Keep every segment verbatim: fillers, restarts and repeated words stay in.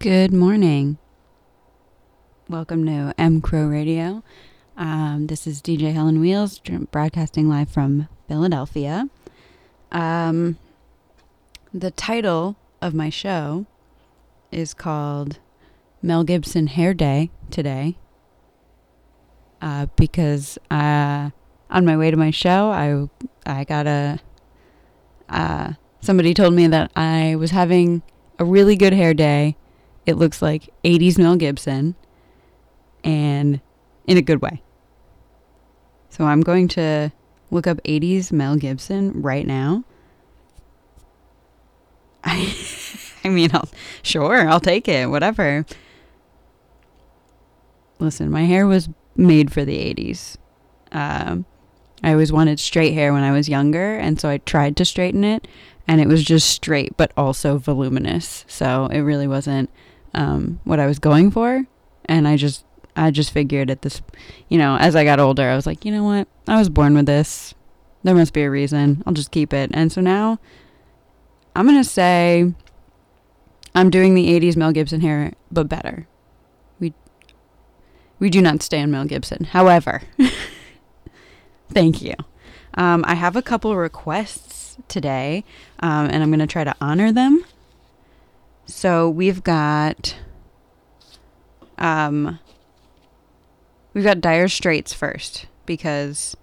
Good morning. Welcome to M Crow Radio. Um, this is D J Helen Wheels, broadcasting live from Philadelphia. Um, the title of my show is called Mel Gibson Hair Day today, uh, because uh, on my way to my show, I I got a uh, somebody told me that I was having a really good hair day. It looks like eighties Mel Gibson, and in a good way. So I'm going to look up eighties Mel Gibson right now. I, I mean, I'll, sure, I'll take it, whatever. Listen, my hair was made for the eighties. Um, I always wanted straight hair when I was younger, and so I tried to straighten it, and it was just straight but also voluminous. So it really wasn't um, what I was going for, and I just I just figured at this, you know, as I got older, I was like, you know what? I was born with this. There must be a reason. I'll just keep it. And so now I'm going to say I'm doing the eighties Mel Gibson hair, but better. We we do not stand Mel Gibson. However, thank you. Um, I have a couple requests today, um, and I'm going to try to honor them. So we've got... Um, We've got Dire Straits first, because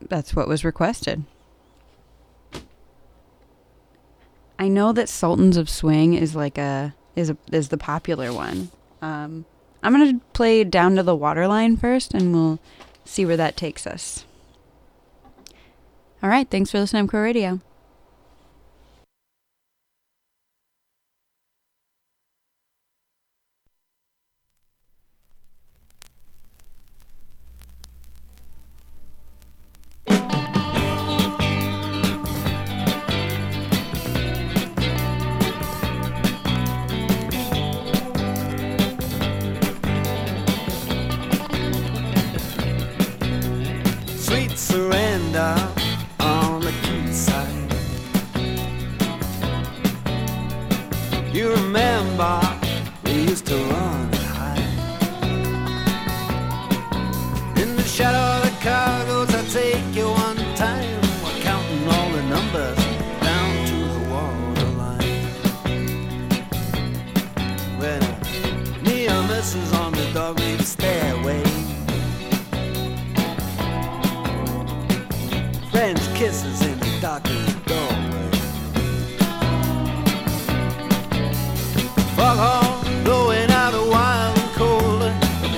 that's what was requested. I know that Sultans of Swing is like a is a, is the popular one. Um, I'm gonna play Down to the Waterline first, and we'll see where that takes us. All right, thanks for listening to M Crow Radio. Surrender on the quayside. You remember we used to run and hide in the shadow of the cargoes. I take you one time. We're counting all the numbers down to the waterline. Well, me and Missus on the doggy stairway. French kisses in the darkened doorway. Foghorn blowing out a wild and cold. The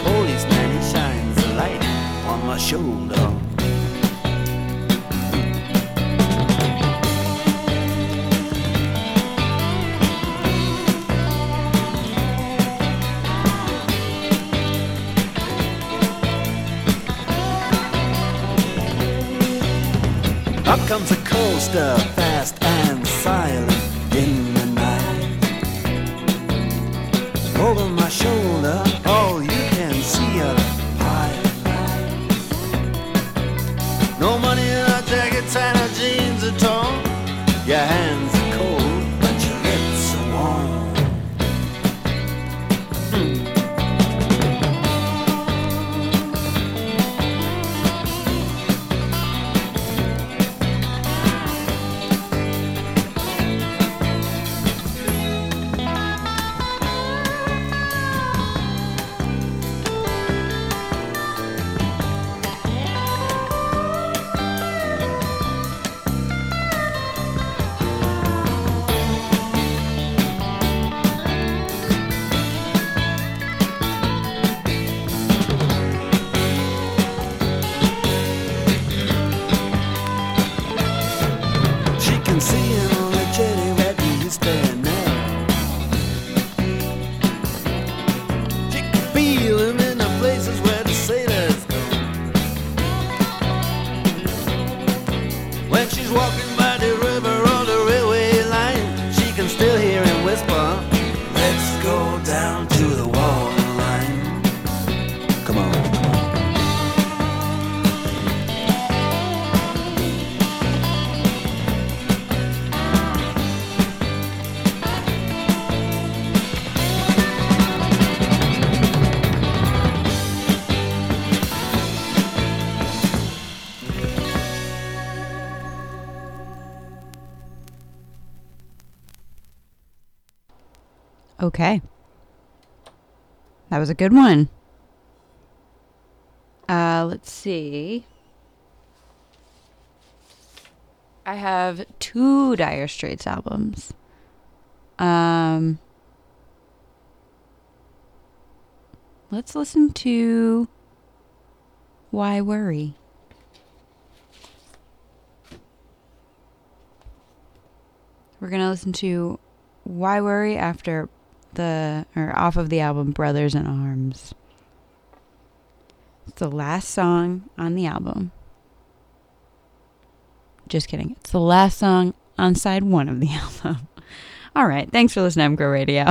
policeman, he shines a light on my shoulder. Up comes a coaster, fast and silent in the night. Over my shoulder, all you can see are high lights. No money in our jackets and our jeans are torn. Your hands are cold, but your lips are warm. Okay. That was a good one. Uh, let's see. I have two Dire Straits albums. Um, let's listen to Why Worry. We're going to listen to Why Worry after the, or off of the album Brothers in Arms. It's the last song on the album. Just kidding. It's the last song on side one of the album. All right. Thanks for listening to M Crow Radio.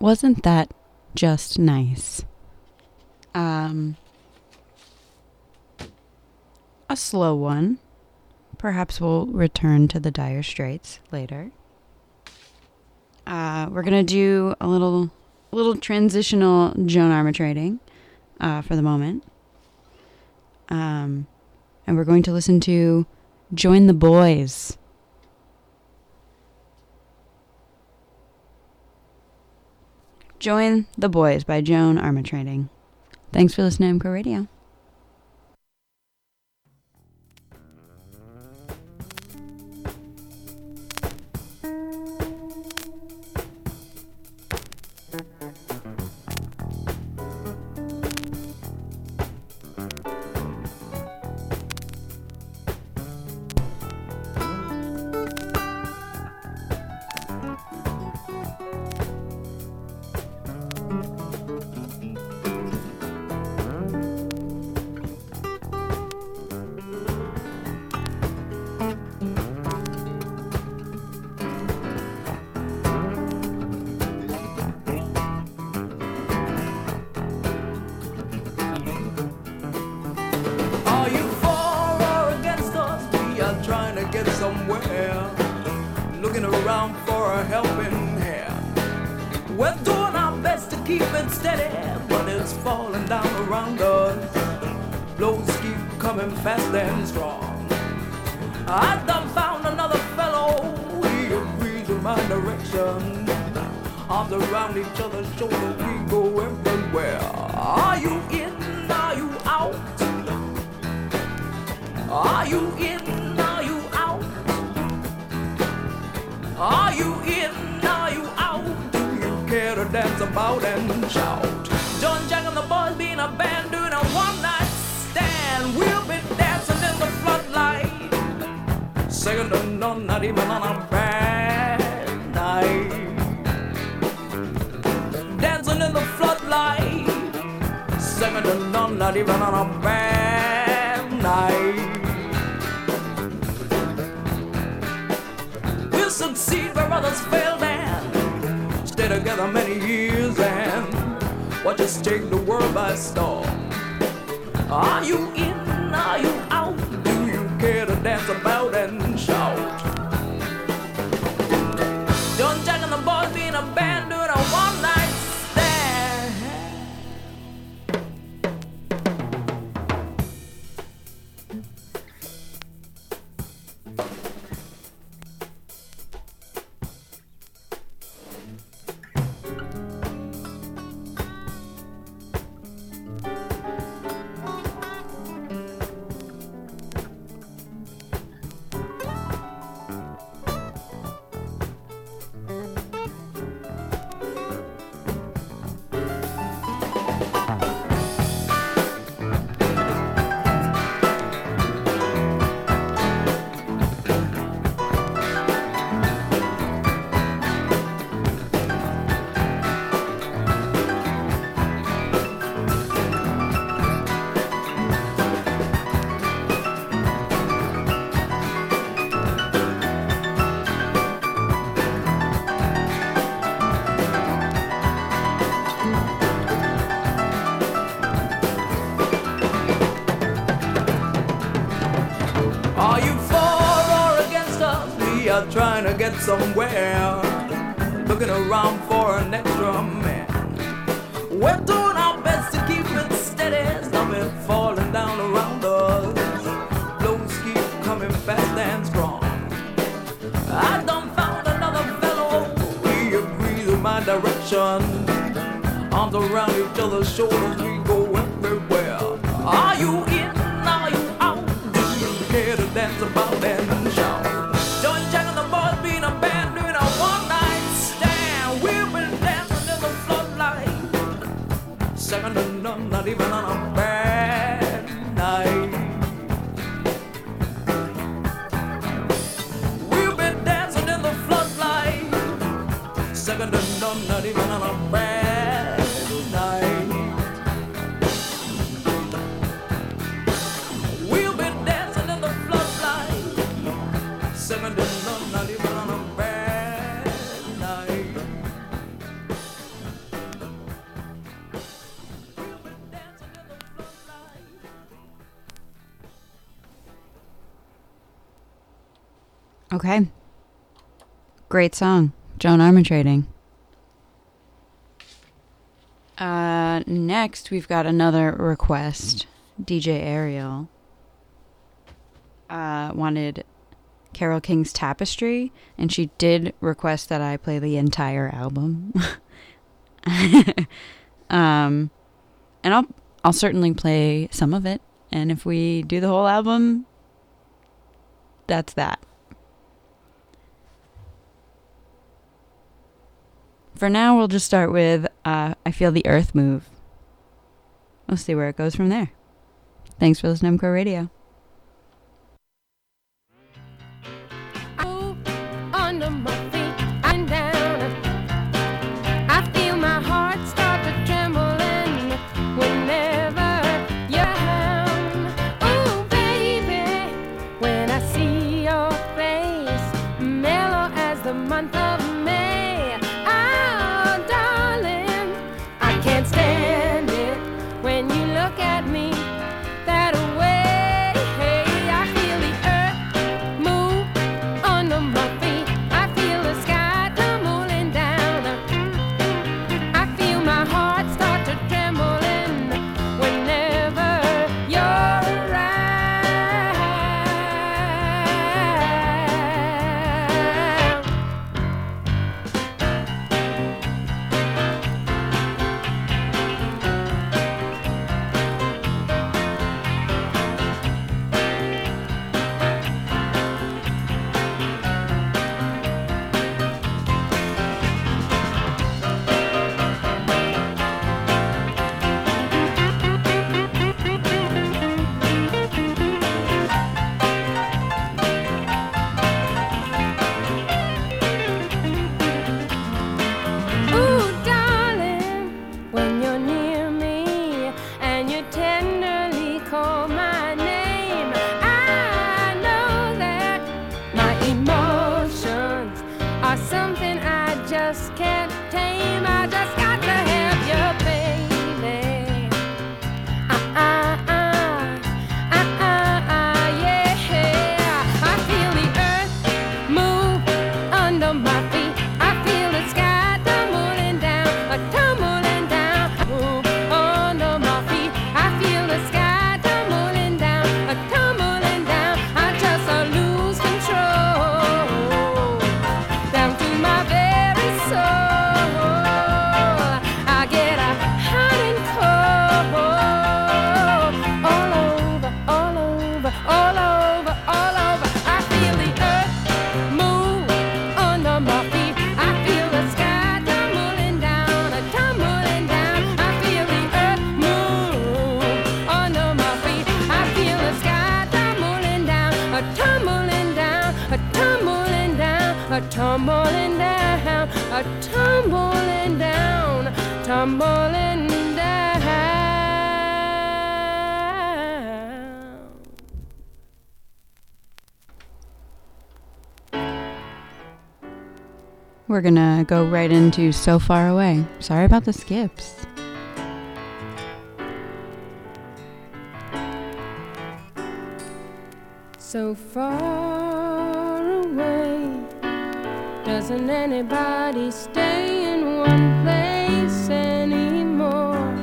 wasn't that just nice? Um, a slow one. Perhaps we'll return to the Dire Straits later. Uh, we're going to do a little little transitional Joan Armatrading uh, for the moment. Um, and we're going to listen to Join the Boys. Join the Boys by Joan Armatrading. Thanks for listening to M Crow Radio. Trying to get somewhere, looking around for an extra man. We're doing our best to keep it steady, stop it falling down around us. Blows keep coming fast and strong. I done found another fellow, he agrees with my direction. Arms around each other's shoulders, we go everywhere. Are you in? Are you out? Do you care to dance about and shout? Not even on a bad night. We'll be dancing in the floodlight. Second to none, not even on a bad night. We'll be dancing in the floodlight. Second to none, not even on a bad night. Okay. Great song. Joan Armatrading. Uh, next, we've got another request. D J Ariel uh, wanted Carole King's Tapestry, and she did request that I play the entire album. um, and I'll I'll certainly play some of it, and if we do the whole album, that's that. For now, we'll just start with uh, I Feel the Earth Move. We'll see where it goes from there. Thanks for listening to M Crow Radio. Move under my feet and down. I feel my heart start to tremble and whenever you're home. Oh, baby, when I see your face, mellow as the month of May. Oh, darling, I can't stand it when you look at me. We're gonna go right into So Far Away. Sorry about the skips. So far away, doesn't anybody stay in one place anymore?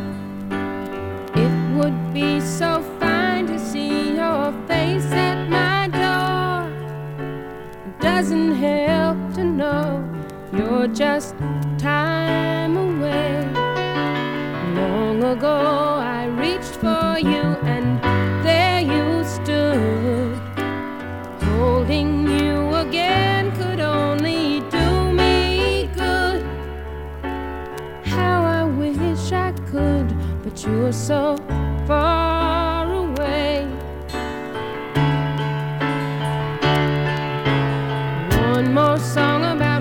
It would be so fine to see your face at my door. It doesn't help to know you're just time away. Long ago I reached for you and there you stood. Holding you again could only do me good. How I wish I could, but you're so far away. One more song about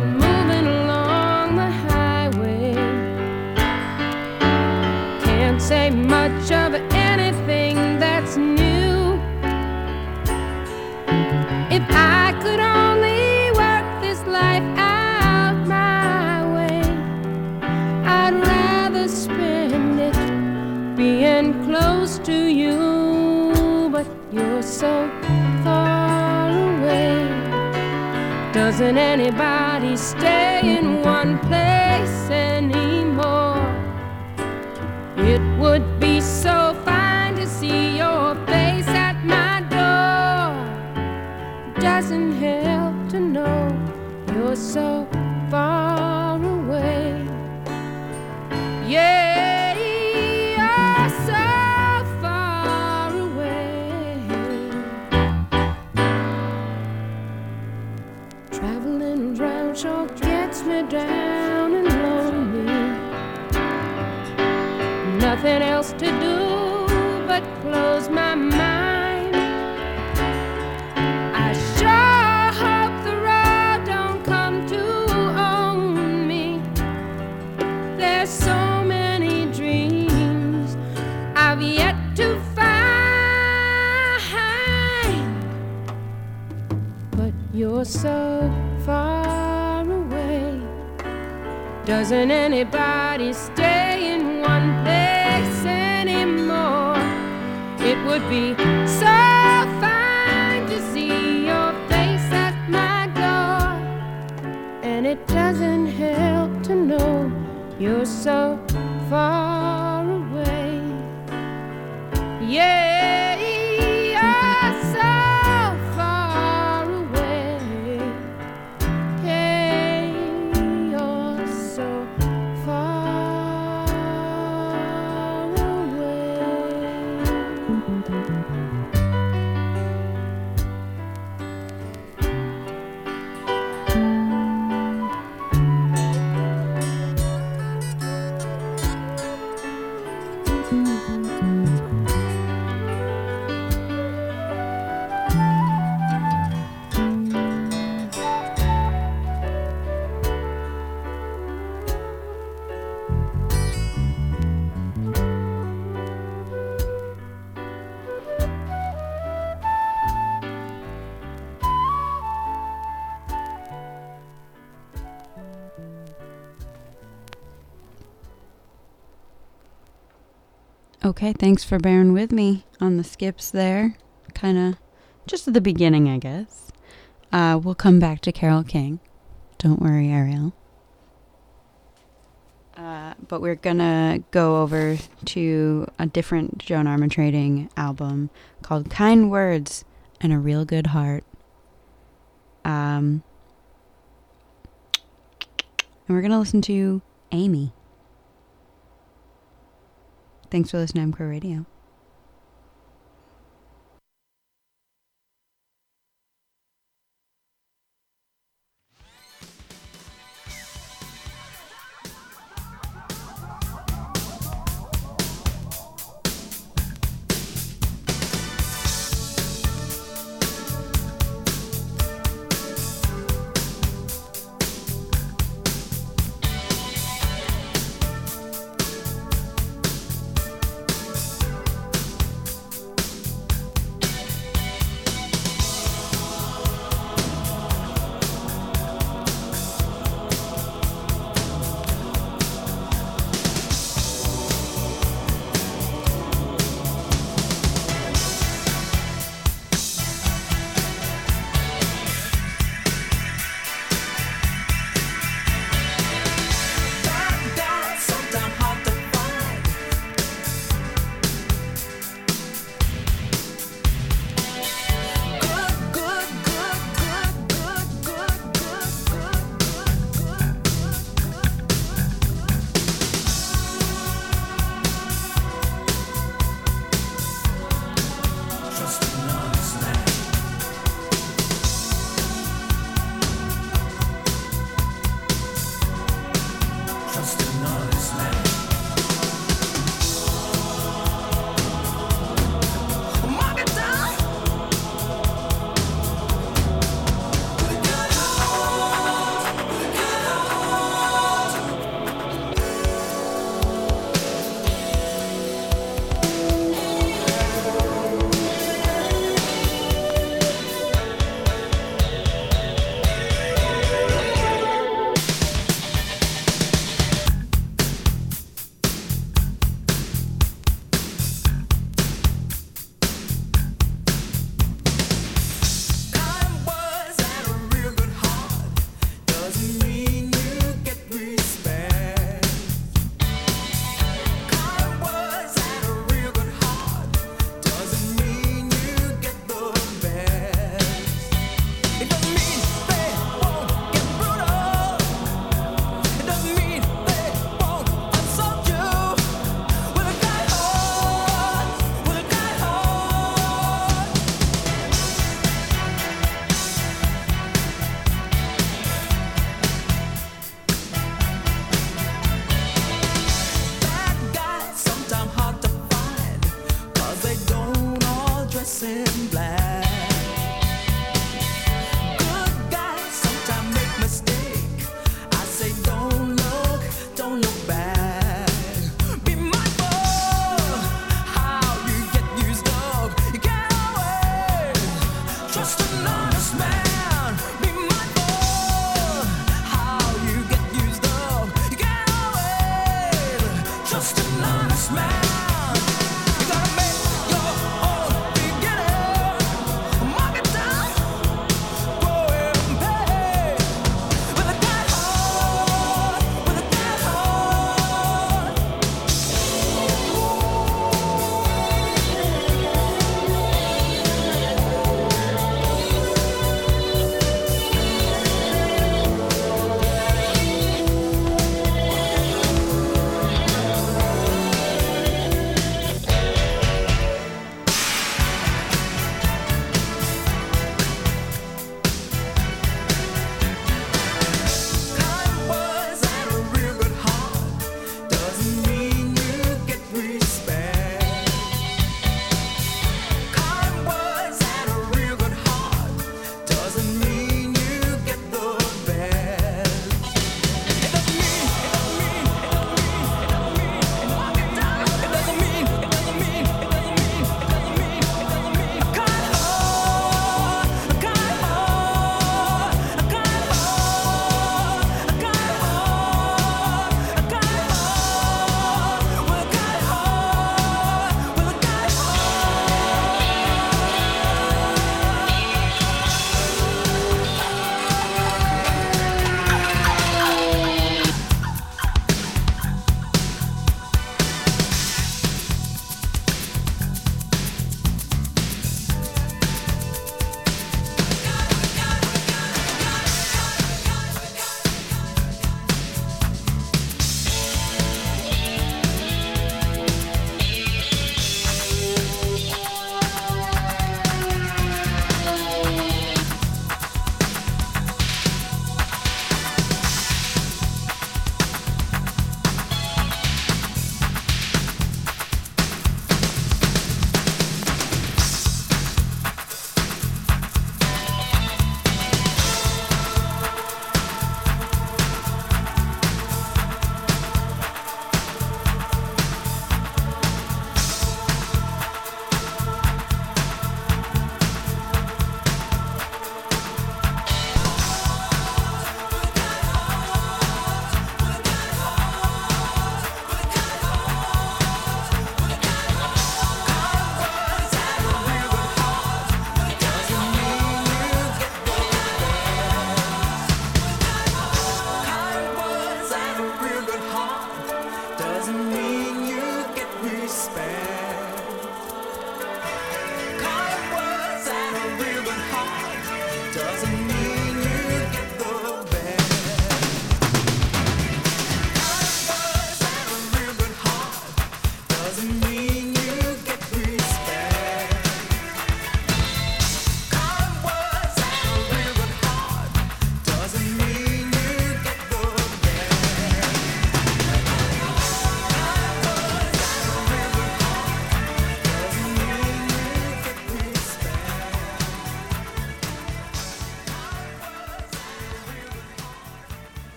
say much of anything that's new. If I could only work this life out my way, I'd rather spend it being close to you. But you're so far away. isn't anybody staying in one place anymore. It would be so fine to see your face at my door. Doesn't help to know you're so far away. Yeah. Down and lonely, nothing else to do but close my mind. I sure hope the road don't come to own me. There's so many dreams I've yet to find, but you're so far. Doesn't anybody stay in one place anymore? It would be so fine to see your face at my door. And it doesn't help to know you're so far away. Yeah. Okay, thanks for bearing with me on the skips there. Kind of just at the beginning, I guess. Uh, we'll come back to Carole King. Don't worry, Ariel. Uh, but we're going to go over to a different Joan Armatrading album called Kind Words and a Real Good Heart. Um, and we're going to listen to Amy. Thanks for listening to M Crow Radio.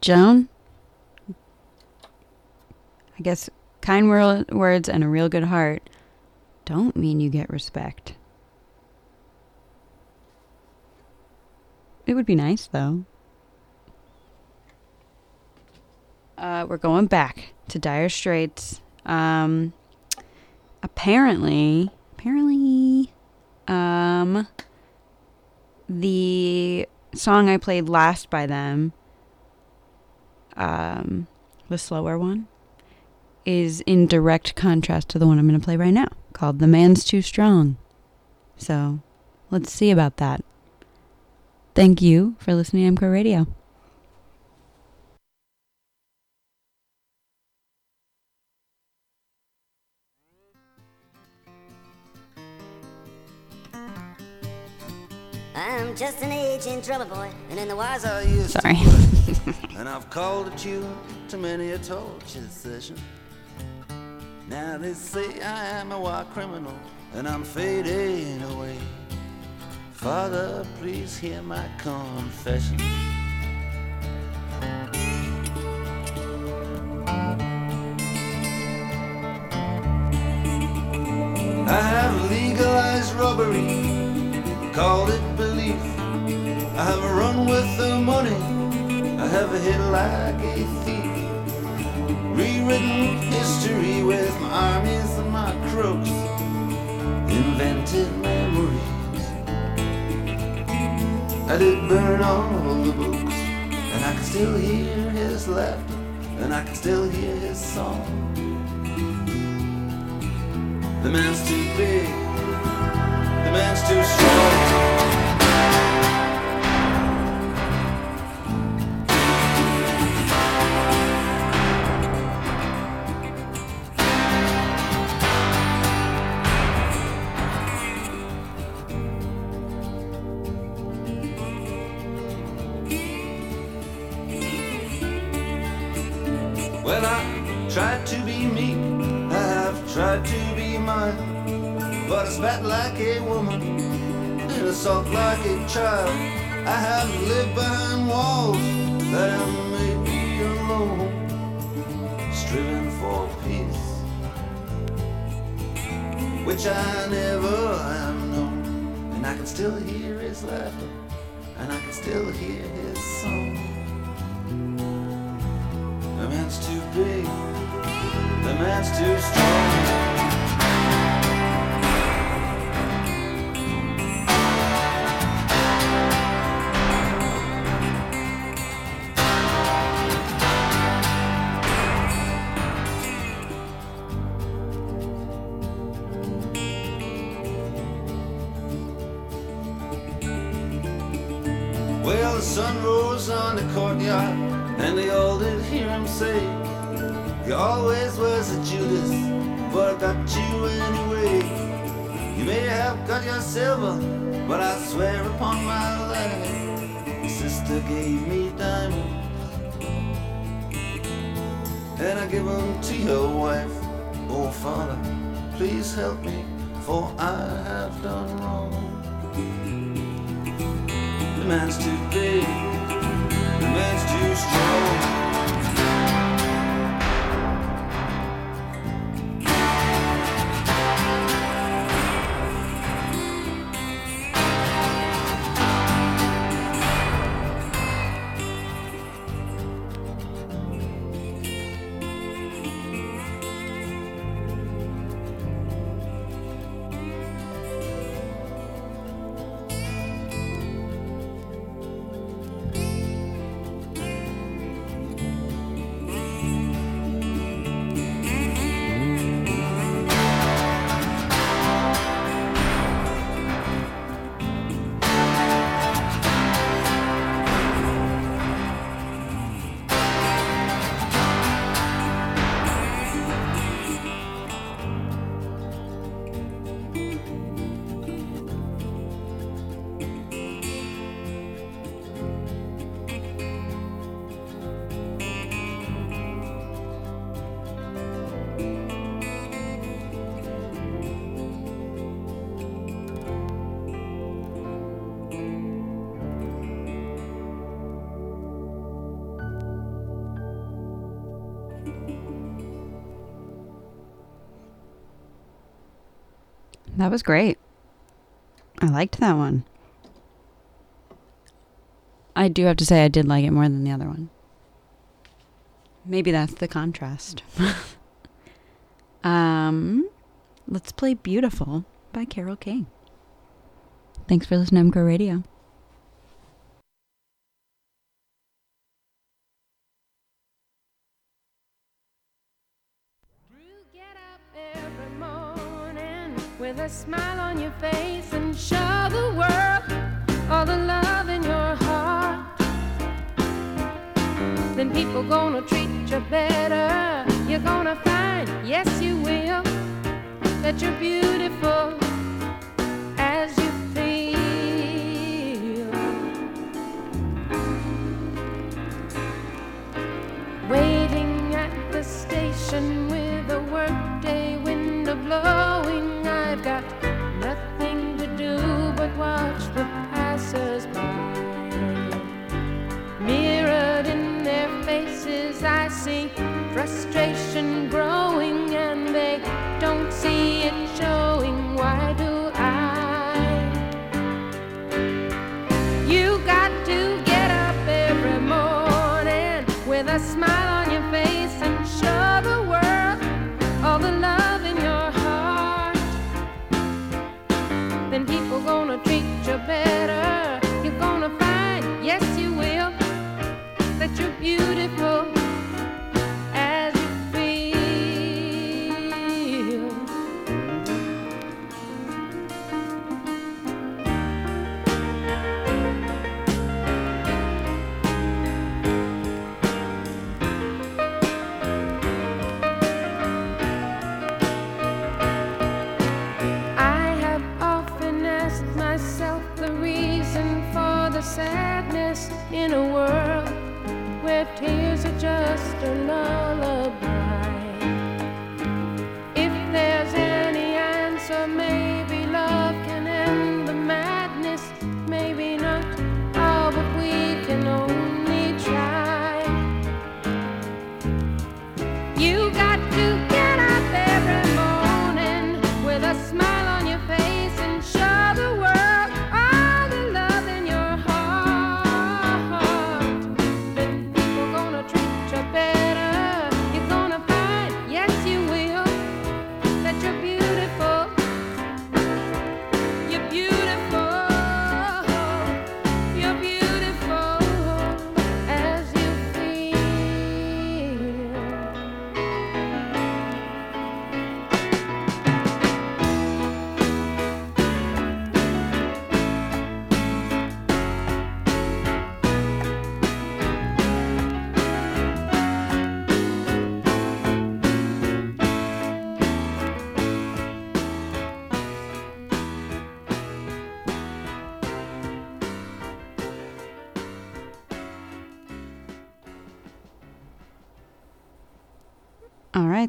Joan, I guess kind words and a real good heart don't mean you get respect. It would be nice, though. Uh, we're going back to Dire Straits. Um, apparently, apparently, uh, from the song I played last by them, um, the slower one, is in direct contrast to the one I'm going to play right now, called The Man's Too Strong. So let's see about that. Thank you for listening to M Crow Radio. I'm just an aging drummer boy, and in the wires I used Sorry. to play, and I've called at you to many a torture session. Now they say I am a war criminal, and I'm fading away. Father, please hear my confession. I have legalized robbery, called it belief. I have run with the money, I have hit like a thief. Rewritten history with my armies and my crooks, invented memories. I did burn all the books, and I can still hear his laughter, and I can still hear his song. The man's too big, the man's too strong. Well, I tried to be meek, I have tried to be mild, but I spat like a woman and assault like a child. I have lived behind walls that have made me alone, striving for peace, which I never have known. And I can still hear his laughter, and I can still hear his song. The man's too big, the man's too strong. You always was a Judas, but I got you anyway. You may have got your silver, but I swear upon my life, your sister gave me diamonds, and I give them to your wife. Oh Father, please help me, for I have done wrong. The man's too big, the man's too strong. That was great. I liked that one. I do have to say I did like it more than the other one. Maybe that's the contrast. um, let's play Beautiful by Carole King. Thanks for listening to M Crow Radio. With a smile on your face and show the world all the love in your heart. Then people gonna treat you better. You're gonna find, yes you will, that you're beautiful as you feel. Waiting at the station with a workday window blowing, I've got nothing to do but watch the passers-by. Mirrored in their faces, I see frustration growing, and they don't see it showing. Why do I? You got to get up every morning with a smile on your face and show the world all the love in your heart. Then people gonna treat you better. You're gonna find, yes you will, that you're beautiful as you feel. Sadness in a world where tears are just a lullaby. If there's any answer, maybe love can end the madness. Maybe not, oh, but we can only try. You got to get up every morning with a smile on your face and show the world.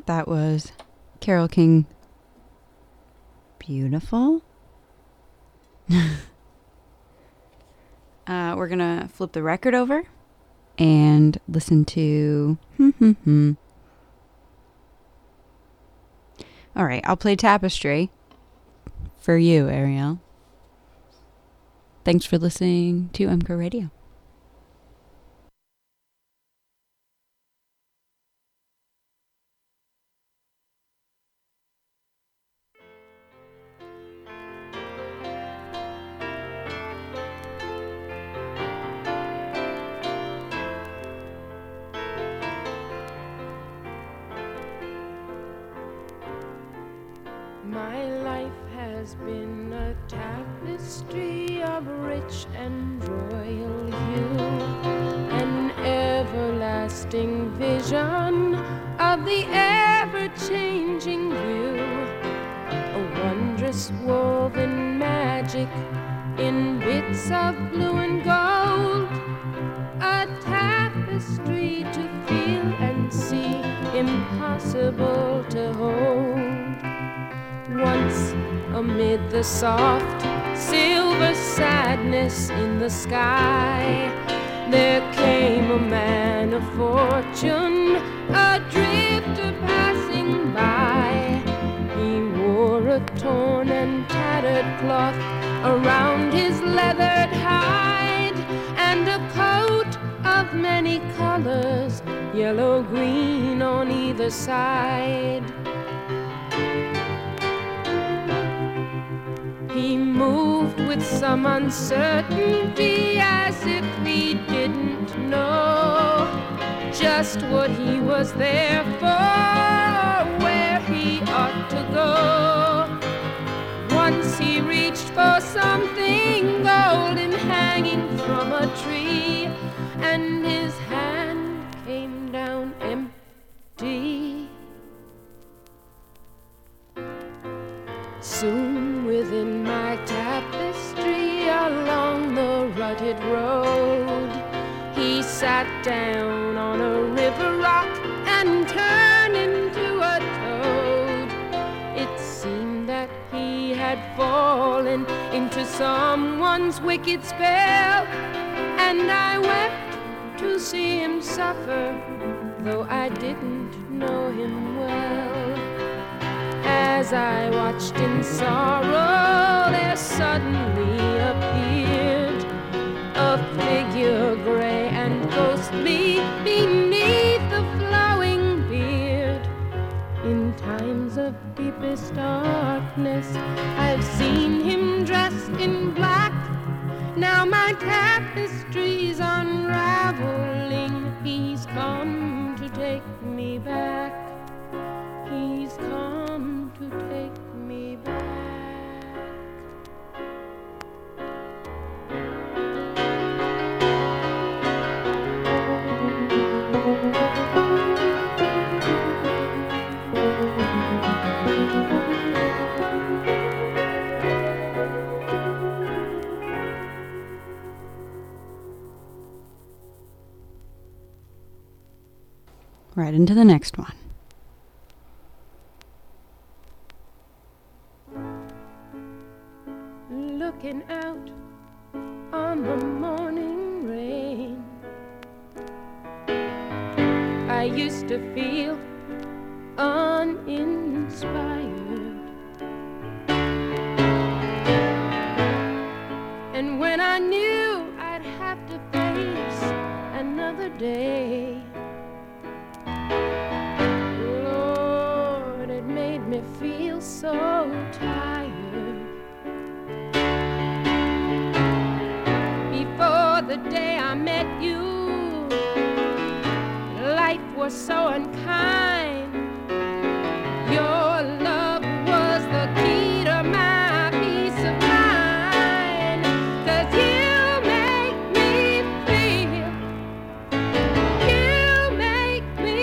That was Carole King, Beautiful. uh, we're gonna flip the record over and listen to alright, I'll play Tapestry for you, Ariel. Thanks for listening to M Crow Radio. My life has been a tapestry of rich and royal hue, an everlasting vision of the ever-changing view, a wondrous woven magic in bits of blue and gold, a tapestry to feel and see, impossible to hold. Once, amid the soft silver sadness in the sky, there came a man of fortune, a drifter passing by. He wore a torn and tattered cloth around his leathered hide, and a coat of many colors, yellow green on either side. He moved with some uncertainty, as if he didn't know just what he was there for, or where he ought to go. Once he reached for something golden hanging from a tree, and his hand came down empty. Soon within my tapestry along the rutted road, he sat down on a river rock and turned into a toad. It seemed that he had fallen into someone's wicked spell, and I wept to see him suffer, though I didn't know him well. As I watched in sorrow, there suddenly appeared a figure gray and ghostly beneath the flowing beard. In times of deepest darkness, I've seen him dressed in black. Now my tapestry's unraveling. He's come to take me back. He's come to take me back. Right into the next one. Looking out on the morning rain, I used to feel uninspired, and when I knew I'd have to face another day, Lord, it made me feel so tired. The day I met you, life was so unkind. Your love was the key to my peace of mind. 'Cause you make me feel, you make me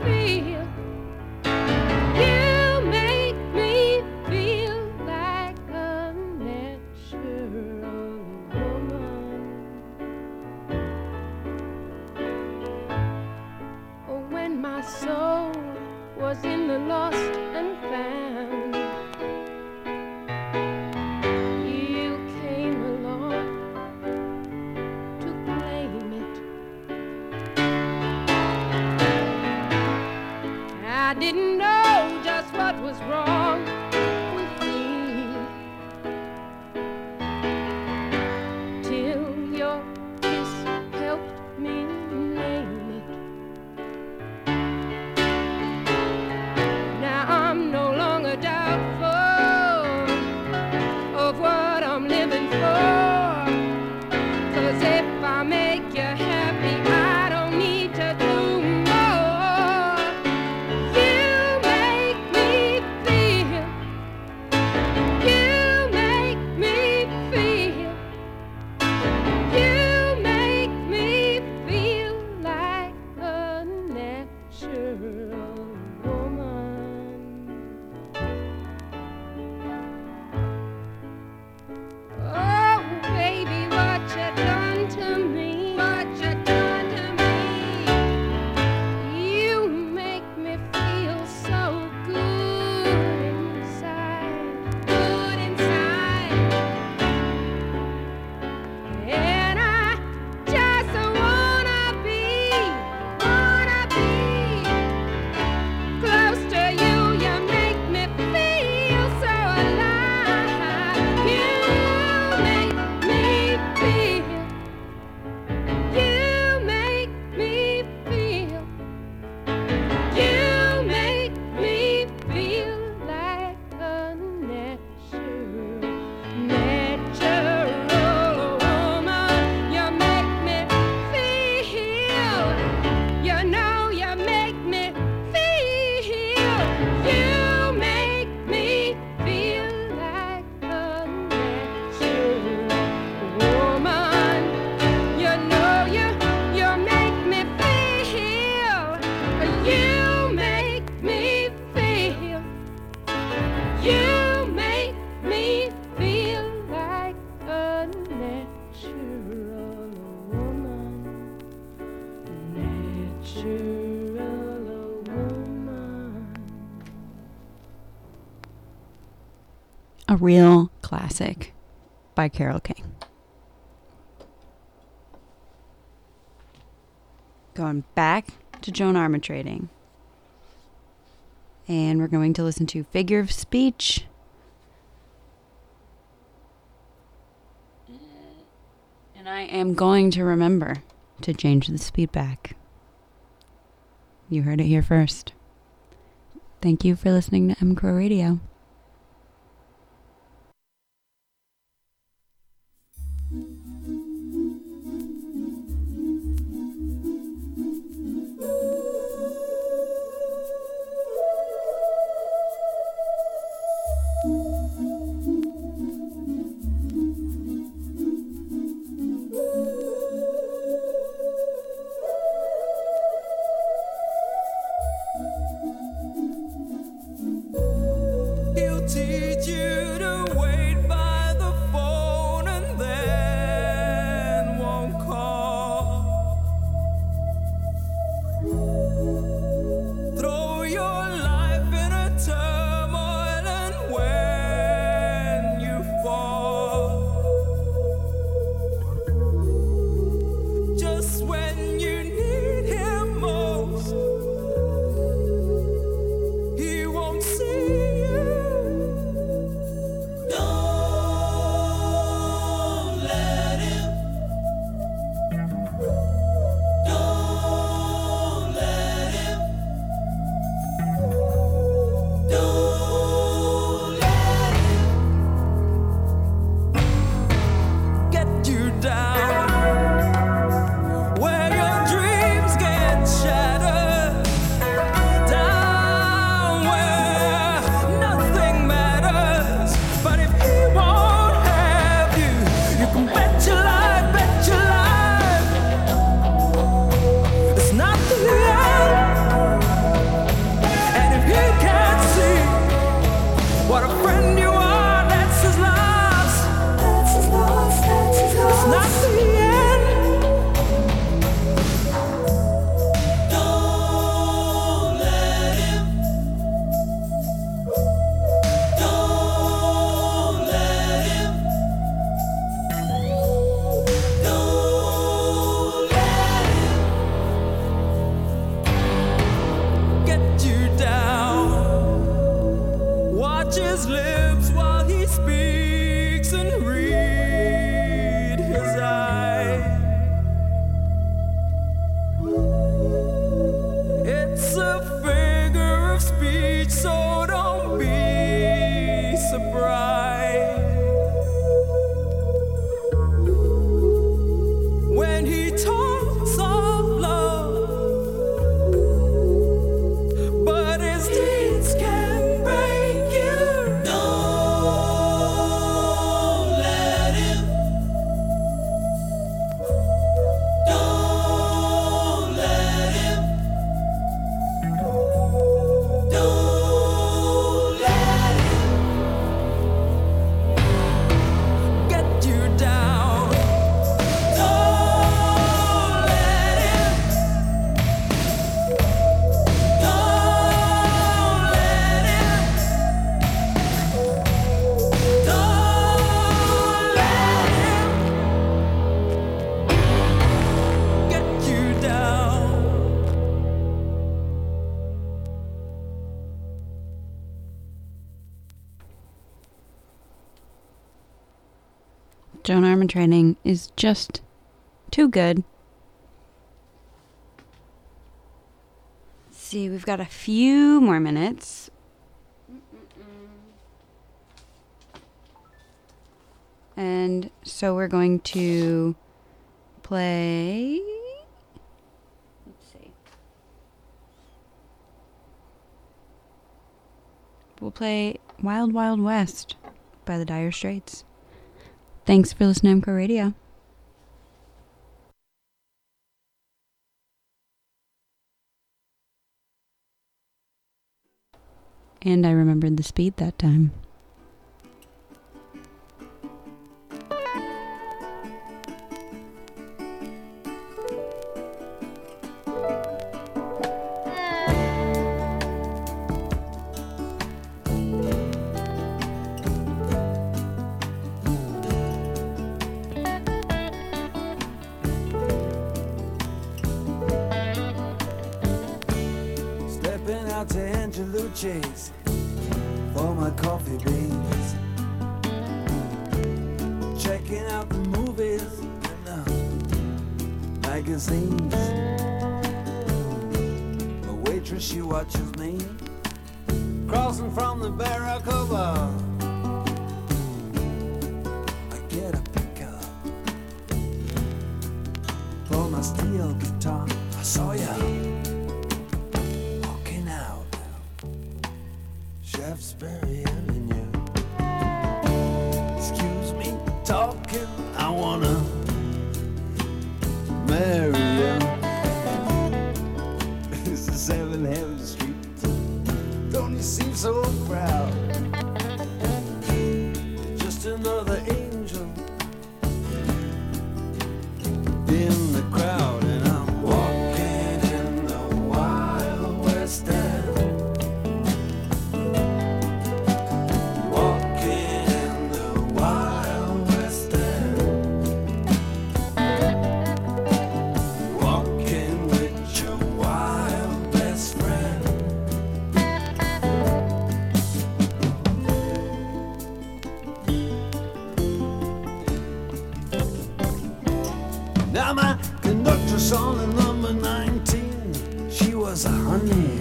feel, you make me feel like a natural woman. My soul was in the lost and found. You came along to claim it. I didn't know just what was wrong with me, till your kiss helped me name. Oh! a real classic by Carole King. Going back to Joan Armatrading. And we're going to listen to Figure of Speech. And I am going to remember to change the speed back. You heard it here first. Thank you for listening to M Crow Radio. Joan Armatrading is just too good. Let's see, we've got a few more minutes. Mm-mm-mm. And so we're going to play... Let's see. We'll play Wild Wild West by the Dire Straits. Thanks for listening to M C R Radio. And I remembered the speed that time. Angelucci's for my coffee beans. Checking out the movies and the magazines. A waitress, she watches me crossing from the Barracuda. I get a pickup for my steel guitar. I saw ya Berry Avenue. Excuse me talking, I wanna marry you. This is seventh Avenue Street. Don't you seem so proud? Just another angel in the crowd. And I'm walking in the Wild West End. On the number nineteen, she was a honey.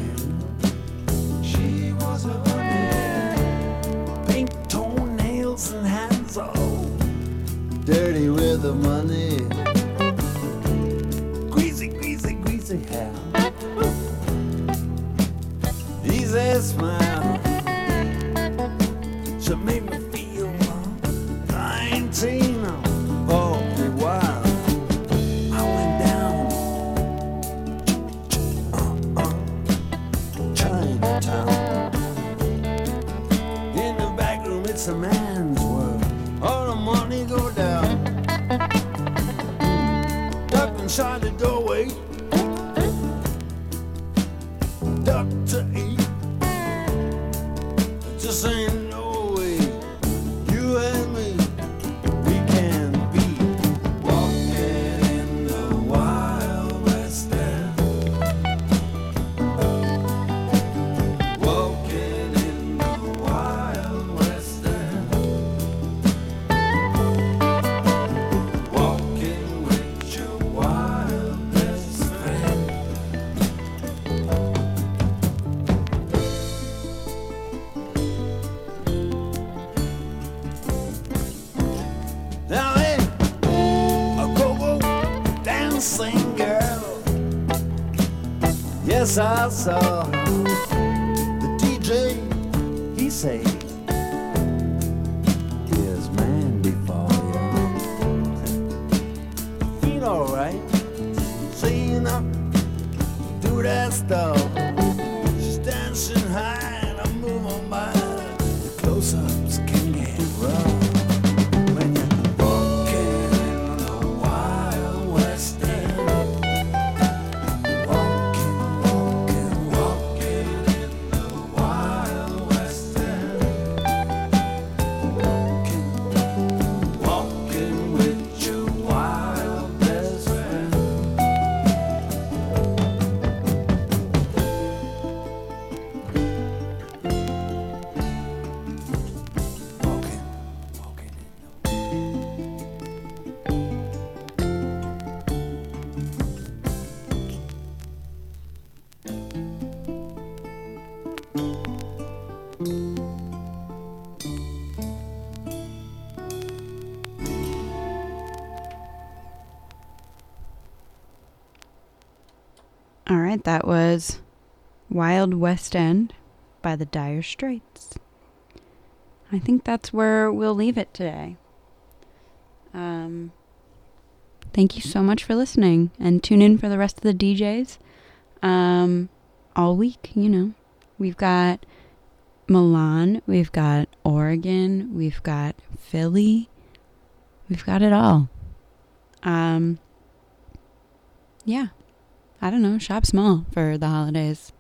She was a honey. Pink toenails and hands all dirty with the money. Greasy, greasy, greasy hair. Easy smile. She made me feel nineteen. Oh, be wild. It's a man's world. All the money go down. Ducked inside the doorway. Ducked to eat. It just ain't no way. You and me, we can be walking in the Wild West End. Walking in the Wild West. Yes, I saw the D J, he said, "Here's man before you." Feel alright, seeing up, do that stuff. She's dancing high and I'm moving by. The close-ups can get rough. That was Wild West End by the Dire Straits. I think that's where we'll leave it today. Um, thank you so much for listening, and tune in for the rest of the D Js um, all week, you know. We've got Milan, we've got Oregon, we've got Philly, we've got it all. Um, yeah. I don't know, shop small for the holidays.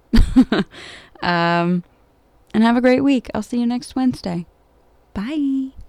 um, and have a great week. I'll see you next Wednesday. Bye.